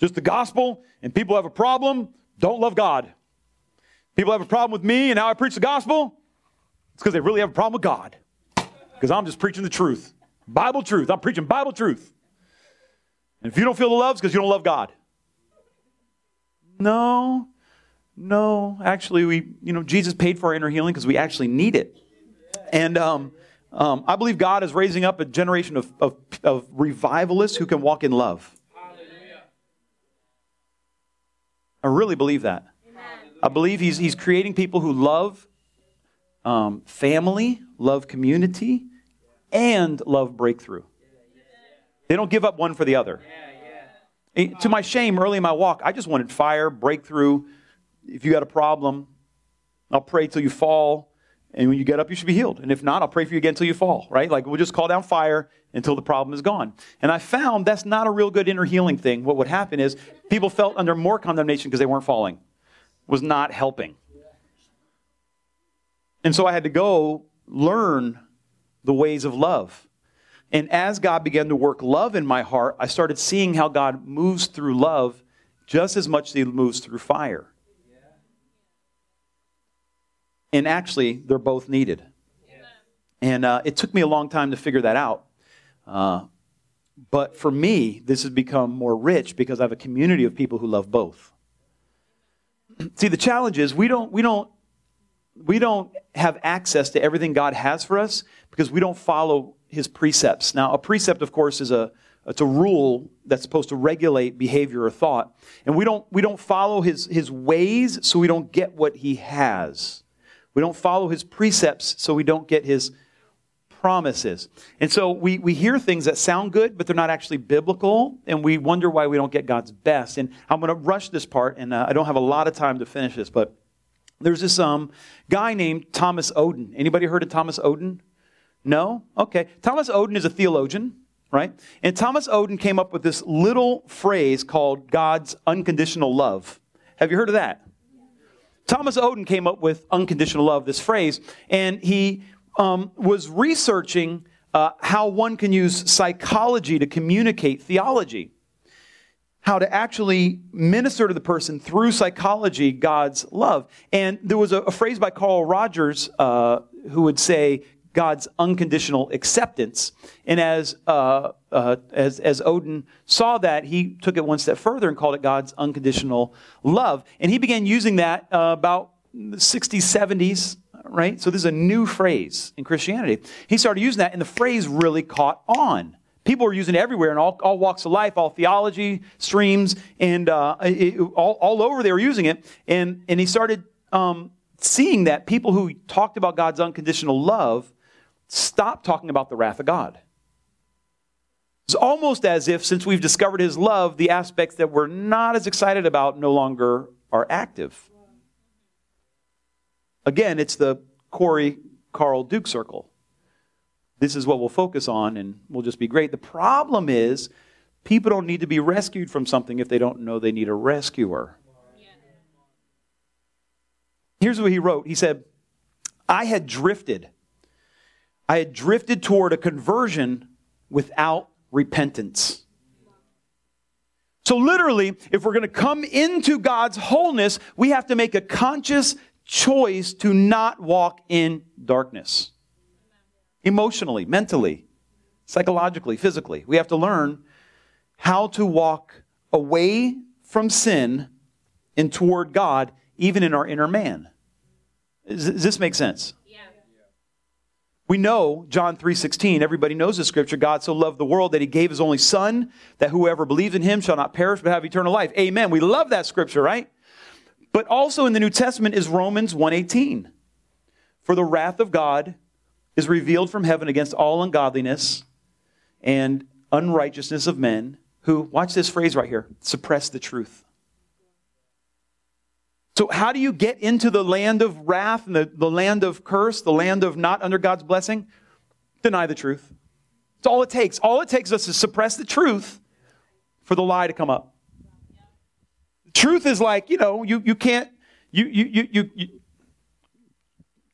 Just the gospel, and people have a problem, don't love God. People have a problem with me, and how I preach the gospel? It's because they really have a problem with God. Because I'm just preaching the truth. Bible truth. I'm preaching Bible truth. And if you don't feel the love, it's because you don't love God. No. No. Actually, we, you know, Jesus paid for our inner healing because we actually need it. And um, um, I believe God is raising up a generation of, of, of revivalists who can walk in love. I really believe that. I believe he's, he's creating people who love Um, family, love community, and love breakthrough. They don't give up one for the other. Yeah, yeah. To my shame, early in my walk, I just wanted fire, breakthrough. If you got a problem, I'll pray till you fall, and when you get up, you should be healed. And if not, I'll pray for you again till you fall, right? Like, we'll just call down fire until the problem is gone. And I found that's not a real good inner healing thing. What would happen is people felt under more condemnation because they weren't falling. It was not helping. And so I had to go learn the ways of love. And as God began to work love in my heart, I started seeing how God moves through love just as much as he moves through fire. And actually, they're both needed. And uh, it took me a long time to figure that out. Uh, but for me, this has become more rich because I have a community of people who love both. See, the challenge is we don't we don't... We don't have access to everything God has for us because we don't follow his precepts. Now, a precept, of course, is a it's a rule that's supposed to regulate behavior or thought. And we don't we don't follow his his ways, so we don't get what he has. We don't follow his precepts, so we don't get his promises. And so we, we hear things that sound good, but they're not actually biblical, and we wonder why we don't get God's best. And I'm going to rush this part, and uh, I don't have a lot of time to finish this, but there's this um, guy named Thomas Oden. Anybody heard of Thomas Oden? No? Okay. Thomas Oden is a theologian, right? And Thomas Oden came up with this little phrase called God's unconditional love. Have you heard of that? Thomas Oden came up with unconditional love, this phrase, and he um, was researching uh, how one can use psychology to communicate theology. How to actually minister to the person through psychology, God's love. And there was a, a phrase by Carl Rogers uh, who would say, God's unconditional acceptance. And as, uh, uh, as as Oden saw that, he took it one step further and called it God's unconditional love. And he began using that uh, about the sixties, seventies, right? So this is a new phrase in Christianity. He started using that, and the phrase really caught on. People are using it everywhere in all, all walks of life, all theology streams, and uh, it, all, all over they were using it. And, and he started um, seeing that people who talked about God's unconditional love stopped talking about the wrath of God. It's almost as if, since we've discovered his love, the aspects that we're not as excited about no longer are active. Again, it's the Corey Carl Duke circle. This is what we'll focus on, and we'll just be great. The problem is, people don't need to be rescued from something if they don't know they need a rescuer. Here's what he wrote. He said, I had drifted. I had drifted toward a conversion without repentance. So literally, if we're going to come into God's wholeness, we have to make a conscious choice to not walk in darkness. Emotionally, mentally, psychologically, physically. We have to learn how to walk away from sin and toward God, even in our inner man. Does this make sense? Yeah. We know John three sixteen, everybody knows this scripture. God so loved the world that he gave his only son, that whoever believes in him shall not perish but have eternal life. Amen. We love that scripture, right? But also in the New Testament is Romans one eighteen. For the wrath of God is revealed from heaven against all ungodliness and unrighteousness of men who, watch this phrase right here, suppress the truth. So how do you get into the land of wrath and the, the land of curse, the land of not under God's blessing? Deny the truth. It's all it takes. All it takes us to suppress the truth for the lie to come up. Truth is like, you know, you you can't, you you you you, you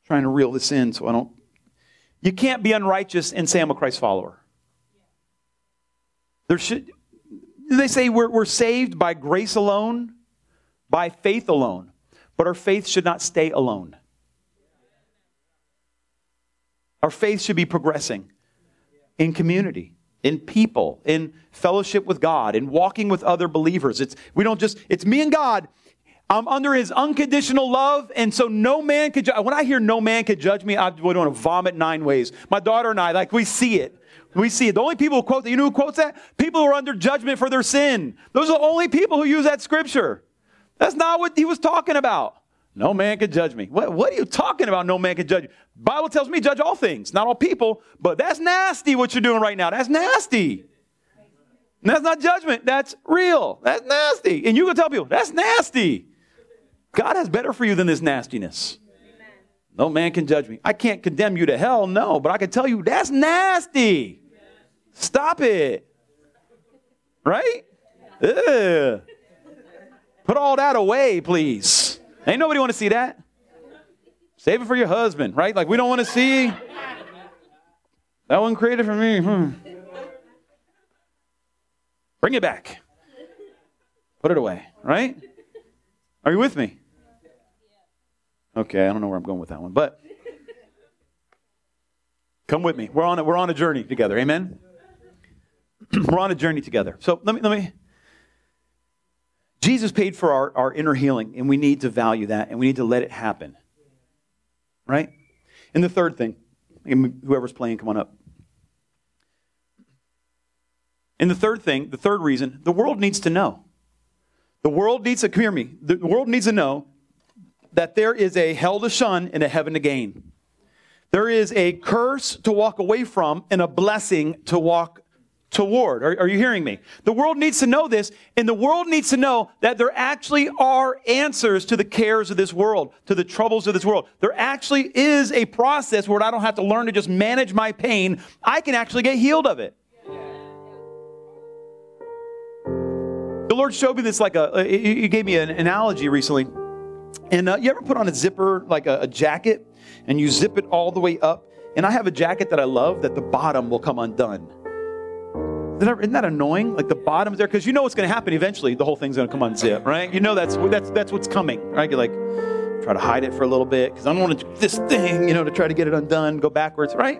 trying to reel this in so I don't, you can't be unrighteous and say I'm a Christ follower. There should, they say we're, we're saved by grace alone, by faith alone, but our faith should not stay alone. Our faith should be progressing in community, in people, in fellowship with God, in walking with other believers. It's we don't just, it's me and God. I'm under his unconditional love, and so no man could judge. When I hear no man could judge me, I would want to vomit nine ways. My daughter and I, like, we see it. We see it. The only people who quote that, you know who quotes that? People who are under judgment for their sin. Those are the only people who use that scripture. That's not what he was talking about. No man could judge me. What, what are you talking about? No man could judge you. The Bible tells me judge all things, not all people, but that's nasty what you're doing right now. That's nasty. And that's not judgment. That's real. That's nasty. And you can tell people, that's nasty. God has better for you than this nastiness. Amen. No man can judge me. I can't condemn you to hell, no, but I can tell you that's nasty. Yeah. Stop it. Right? Yeah. Ugh. Put all that away, please. Ain't nobody want to see that. Save it for your husband, right? Like we don't want to see. That wasn't created for me. Hmm. Bring it back. Put it away, right? Are you with me? Okay, I don't know where I'm going with that one, but come with me. We're on a, we're on a journey together. Amen. We're on a journey together. So let me let me. Jesus paid for our, our inner healing, and we need to value that, and we need to let it happen, right? And the third thing, whoever's playing, come on up. And the third thing, the third reason, the world needs to know. The world needs to, hear me, the world needs to know that there is a hell to shun and a heaven to gain. There is a curse to walk away from and a blessing to walk toward. Are, are you hearing me? The world needs to know this, and the world needs to know that there actually are answers to the cares of this world, to the troubles of this world. There actually is a process where I don't have to learn to just manage my pain. I can actually get healed of it. The Lord showed me this like a, he gave me an analogy recently. And uh, you ever put on a zipper, like a, a jacket, and you zip it all the way up? And I have a jacket that I love that the bottom will come undone. Isn't that annoying? Like the bottom's there, because you know what's going to happen eventually. The whole thing's going to come unzip, right? You know that's that's that's what's coming, right? You like try to hide it for a little bit because I don't want to do this thing, you know, to try to get it undone, go backwards, right?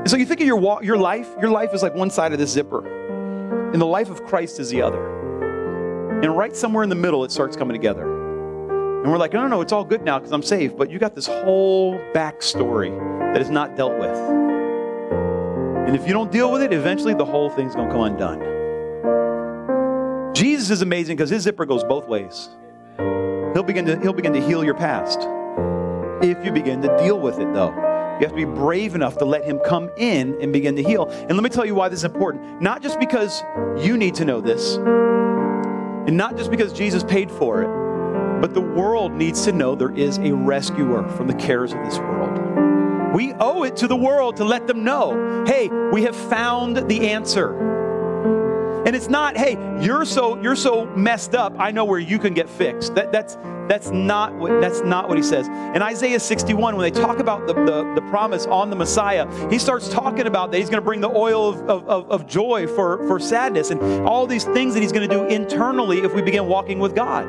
And so you think of your walk, your life. Your life is like one side of this zipper. And the life of Christ is the other. And right somewhere in the middle, it starts coming together. And we're like, no, no, no, it's all good now because I'm saved. But you got this whole backstory that is not dealt with. And if you don't deal with it, eventually the whole thing's going to come undone. Jesus is amazing because his zipper goes both ways. He'll begin to, he'll begin to heal your past if you begin to deal with it, though. You have to be brave enough to let him come in and begin to heal. And let me tell you why this is important. Not just because you need to know this, and not just because Jesus paid for it, but the world needs to know there is a rescuer from the cares of this world. We owe it to the world to let them know, hey, we have found the answer. And it's not, hey, you're so you're so messed up, I know where you can get fixed. That that's That's not what that's not what he says. In Isaiah sixty-one, when they talk about the, the, the promise on the Messiah, he starts talking about that he's going to bring the oil of, of, of joy for, for sadness and all these things that he's going to do internally if we begin walking with God.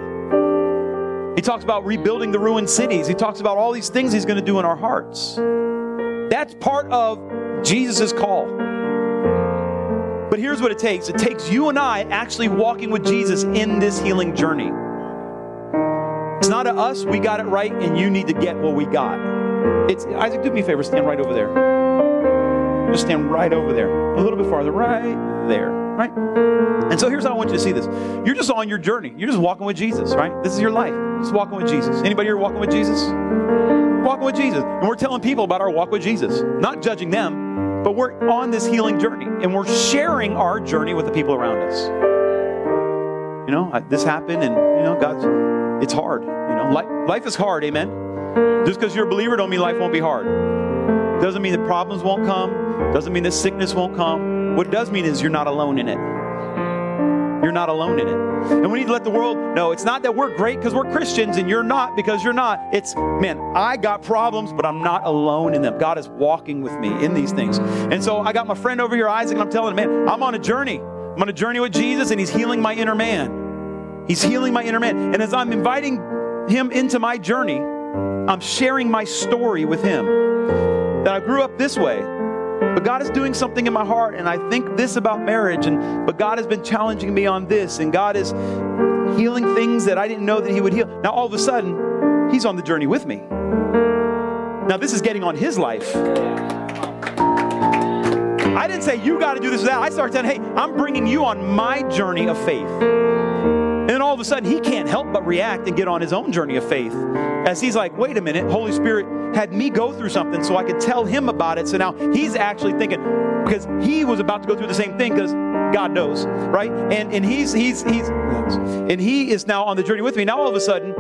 He talks about rebuilding the ruined cities. He talks about all these things he's going to do in our hearts. That's part of Jesus' call. But here's what it takes. It takes you and I actually walking with Jesus in this healing journey. It's not a us, we got it right, and you need to get what we got. It's Isaac, do me a favor, stand right over there. Just stand right over there. A little bit farther, right there, right? And so here's how I want you to see this. You're just on your journey. You're just walking with Jesus, right? This is your life. Just walking with Jesus. Anybody here walking with Jesus? Walking with Jesus. And we're telling people about our walk with Jesus. Not judging them, but we're on this healing journey, and we're sharing our journey with the people around us. You know, I, this happened, and, you know, God's... It's hard, you know. Life, life is hard, amen? Just because you're a believer don't mean life won't be hard. Doesn't mean that problems won't come. Doesn't mean that sickness won't come. What it does mean is you're not alone in it. You're not alone in it. And we need to let the world know it's not that we're great because we're Christians and you're not because you're not. It's, man, I got problems, but I'm not alone in them. God is walking with me in these things. And so I got my friend over here, Isaac, and I'm telling him, man, I'm on a journey. I'm on a journey with Jesus, and he's healing my inner man. He's healing my inner man. And as I'm inviting him into my journey, I'm sharing my story with him. That I grew up this way, but God is doing something in my heart, and I think this about marriage, and but God has been challenging me on this, and God is healing things that I didn't know that he would heal. Now all of a sudden, he's on the journey with me. Now this is getting on his life. I didn't say, you got to do this or that. I started saying, hey, I'm bringing you on my journey of faith. And then all of a sudden, he can't help but react and get on his own journey of faith. As he's like, wait a minute, Holy Spirit had me go through something so I could tell him about it. So now he's actually thinking, because he was about to go through the same thing because God knows, right? And and he's he's he's and he is now on the journey with me. Now all of a sudden,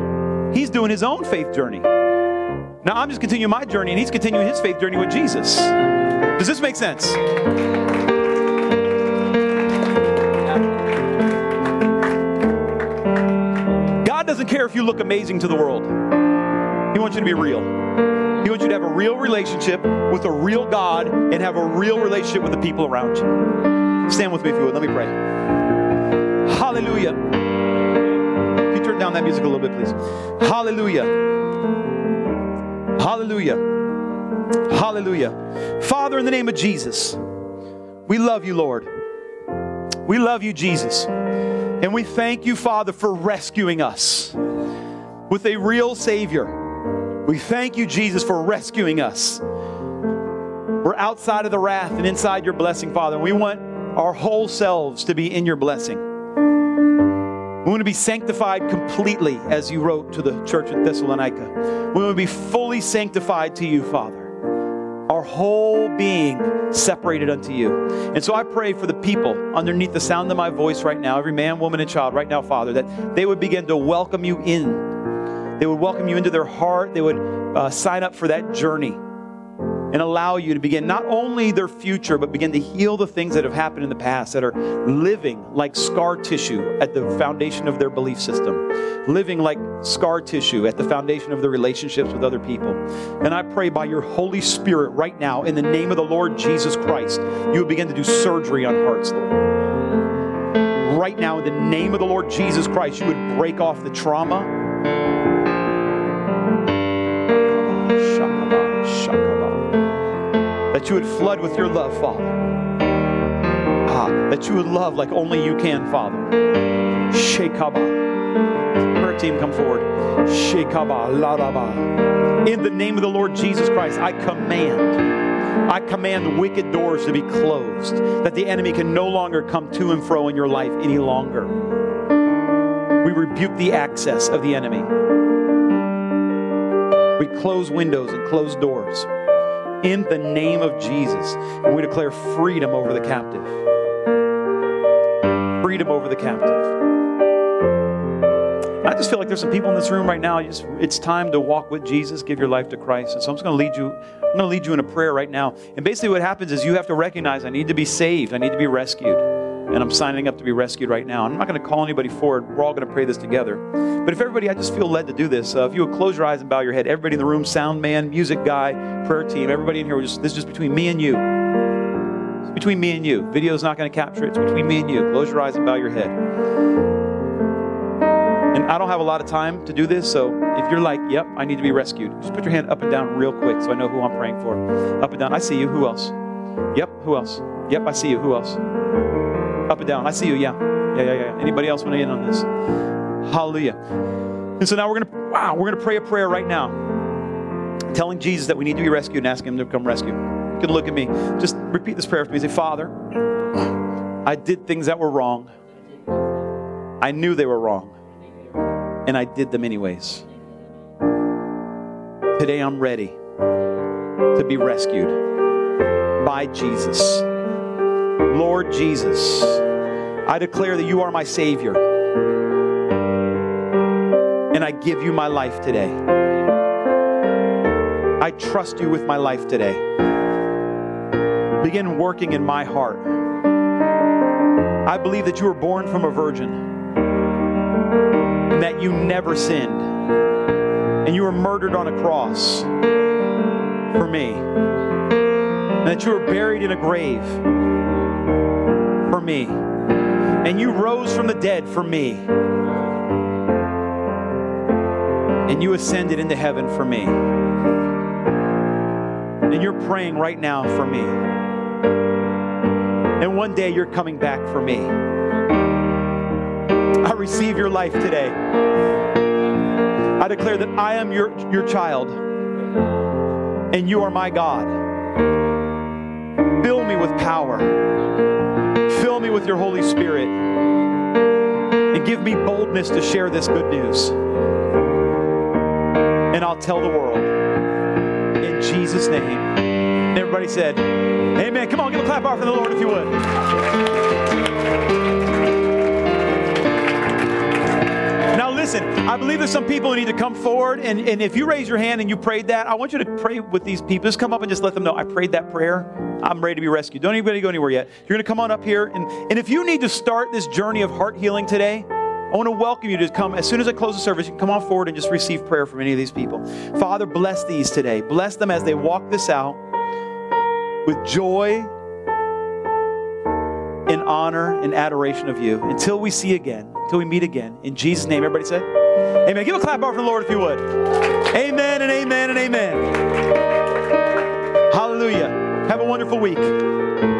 he's doing his own faith journey. Now I'm just continuing my journey, and he's continuing his faith journey with Jesus. Does this make sense? Doesn't care if you look amazing to the world. He wants you to be real. He wants you to have a real relationship with a real God and have a real relationship with the people around you. Stand with me if you would. Let me pray. Hallelujah. Can you turn down that music a little bit, please? Hallelujah. Hallelujah. Hallelujah. Father, in the name of Jesus, we love you, Lord. We love you, Jesus. And we thank you, Father, for rescuing us with a real Savior. We thank you, Jesus, for rescuing us. We're outside of the wrath and inside your blessing, Father. We want our whole selves to be in your blessing. We want to be sanctified completely, as you wrote to the church at Thessalonica. We want to be fully sanctified to you, Father. Our whole being separated unto you. And so I pray for the people underneath the sound of my voice right now, every man, woman, and child right now, Father, that they would begin to welcome you in. They would welcome you into their heart. They would uh, sign up for that journey and allow you to begin not only their future, but begin to heal the things that have happened in the past that are living like scar tissue at the foundation of their belief system, living like scar tissue at the foundation of their relationships with other people. And I pray by your Holy Spirit right now, in the name of the Lord Jesus Christ, you would begin to do surgery on hearts, Lord. Right now, in the name of the Lord Jesus Christ, you would break off the trauma. That you would flood with your love, Father. Ah, that you would love like only you can, Father. Shekabah. Prayer team, come forward. Shekabah, Larabah. In the name of the Lord Jesus Christ, I command, I command wicked doors to be closed, that the enemy can no longer come to and fro in your life any longer. We rebuke the access of the enemy. We close windows and close doors. In the name of Jesus, we declare freedom over the captive. Freedom over the captive. I just feel like there's some people in this room right now. Just, it's time to walk with Jesus, give your life to Christ. And so I'm just going to lead you. I'm going to lead you in a prayer right now. And basically, what happens is you have to recognize, I need to be saved. I need to be rescued. And I'm signing up to be rescued right now. I'm not going to call anybody forward. We're all going to pray this together. But if everybody, I just feel led to do this. Uh, if you would close your eyes and bow your head. Everybody in the room, sound man, music guy, prayer team, everybody in here, just, this is just between me and you. It's between me and you. Video's not going to capture it. It's between me and you. Close your eyes and bow your head. And I don't have a lot of time to do this, so if you're like, yep, I need to be rescued, just put your hand up and down real quick so I know who I'm praying for. Up and down. I see you. Who else? Yep. Who else? Yep, I see you. Who else? Up and down. I see you. Yeah. Yeah, yeah, yeah. Anybody else want to in on this? Hallelujah. And so now we're going to, wow, we're going to pray a prayer right now. Telling Jesus that we need to be rescued and asking Him to come rescue. You can look at me. Just repeat this prayer for me. Say, Father, I did things that were wrong. I knew they were wrong. And I did them anyways. Today I'm ready to be rescued by Jesus. Lord Jesus, I declare that you are my Savior. And I give you my life today. I trust you with my life today. Begin working in my heart. I believe that you were born from a virgin. And that you never sinned. And you were murdered on a cross for me. And that you were buried in a grave. For me. And you rose from the dead for me. And you ascended into heaven for me. And you're praying right now for me. And one day you're coming back for me. I receive your life today. I declare that I am your, your child. And you are my God. Fill me with power. Fill me with your Holy Spirit and give me boldness to share this good news. And I'll tell the world in Jesus' name. And everybody said, amen. Come on, give a clap offering for the Lord if you would. Now listen, I believe there's some people who need to come forward. And, and if you raise your hand and you prayed that, I want you to pray with these people. Just come up and just let them know, I prayed that prayer. I'm ready to be rescued. Don't anybody go anywhere yet. You're going to come on up here. And, and if you need to start this journey of heart healing today, I want to welcome you to come. As soon as I close the service, you can come on forward and just receive prayer from any of these people. Father, bless these today. Bless them as they walk this out with joy and honor and adoration of you until we see again, until we meet again. In Jesus' name, everybody say, amen. Give a clap out for the Lord if you would. Amen and amen and amen. Hallelujah. Have a wonderful week.